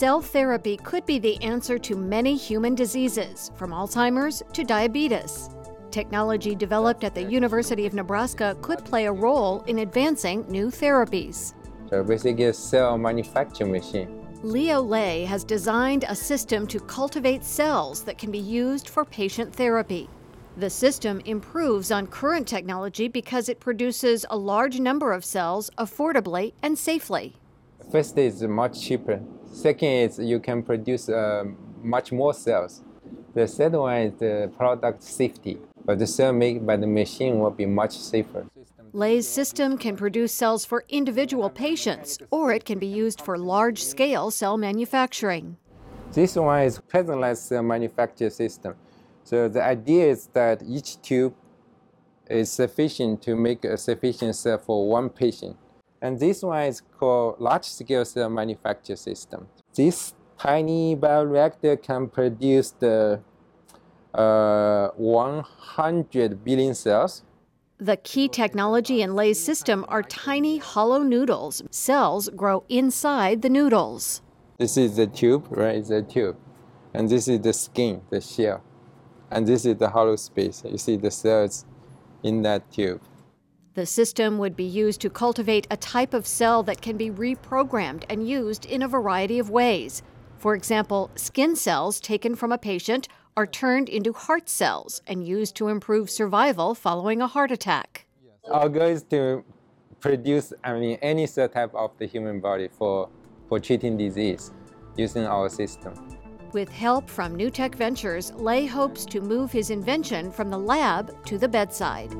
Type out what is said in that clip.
cell therapy could be the answer to many human diseases, from Alzheimer's to diabetes. Technology developed at the University of Nebraska could play a role in advancing new therapies. So basically a cell manufacturing machine. Leo Lei has designed a system to cultivate cells that can be used for patient therapy. The system improves on current technology because it produces a large number of cells affordably and safely. First, it's much cheaper. Second is you can produce much more cells. The third one is the product safety. But the cell made by the machine will be much safer. Lei's system can produce cells for individual patients, or it can be used for large-scale cell manufacturing. This one is personalized cell manufacture system. So the idea is that each tube is sufficient to make a sufficient cell for one patient. And this one is called large-scale cell manufacture system. This tiny bioreactor can produce the 100 billion cells. The key technology in Lei's system are tiny hollow noodles. Cells grow inside the noodles. This is the tube, right? It's a tube. And this is the skin, the shell. And this is the hollow space. You see the cells in that tube. The system would be used to cultivate a type of cell that can be reprogrammed and used in a variety of ways. For example, skin cells taken from a patient are turned into heart cells and used to improve survival following a heart attack. Our goal is to produce any cell type of the human body for treating disease using our system. With help from New Tech Ventures, Lei hopes to move his invention from the lab to the bedside.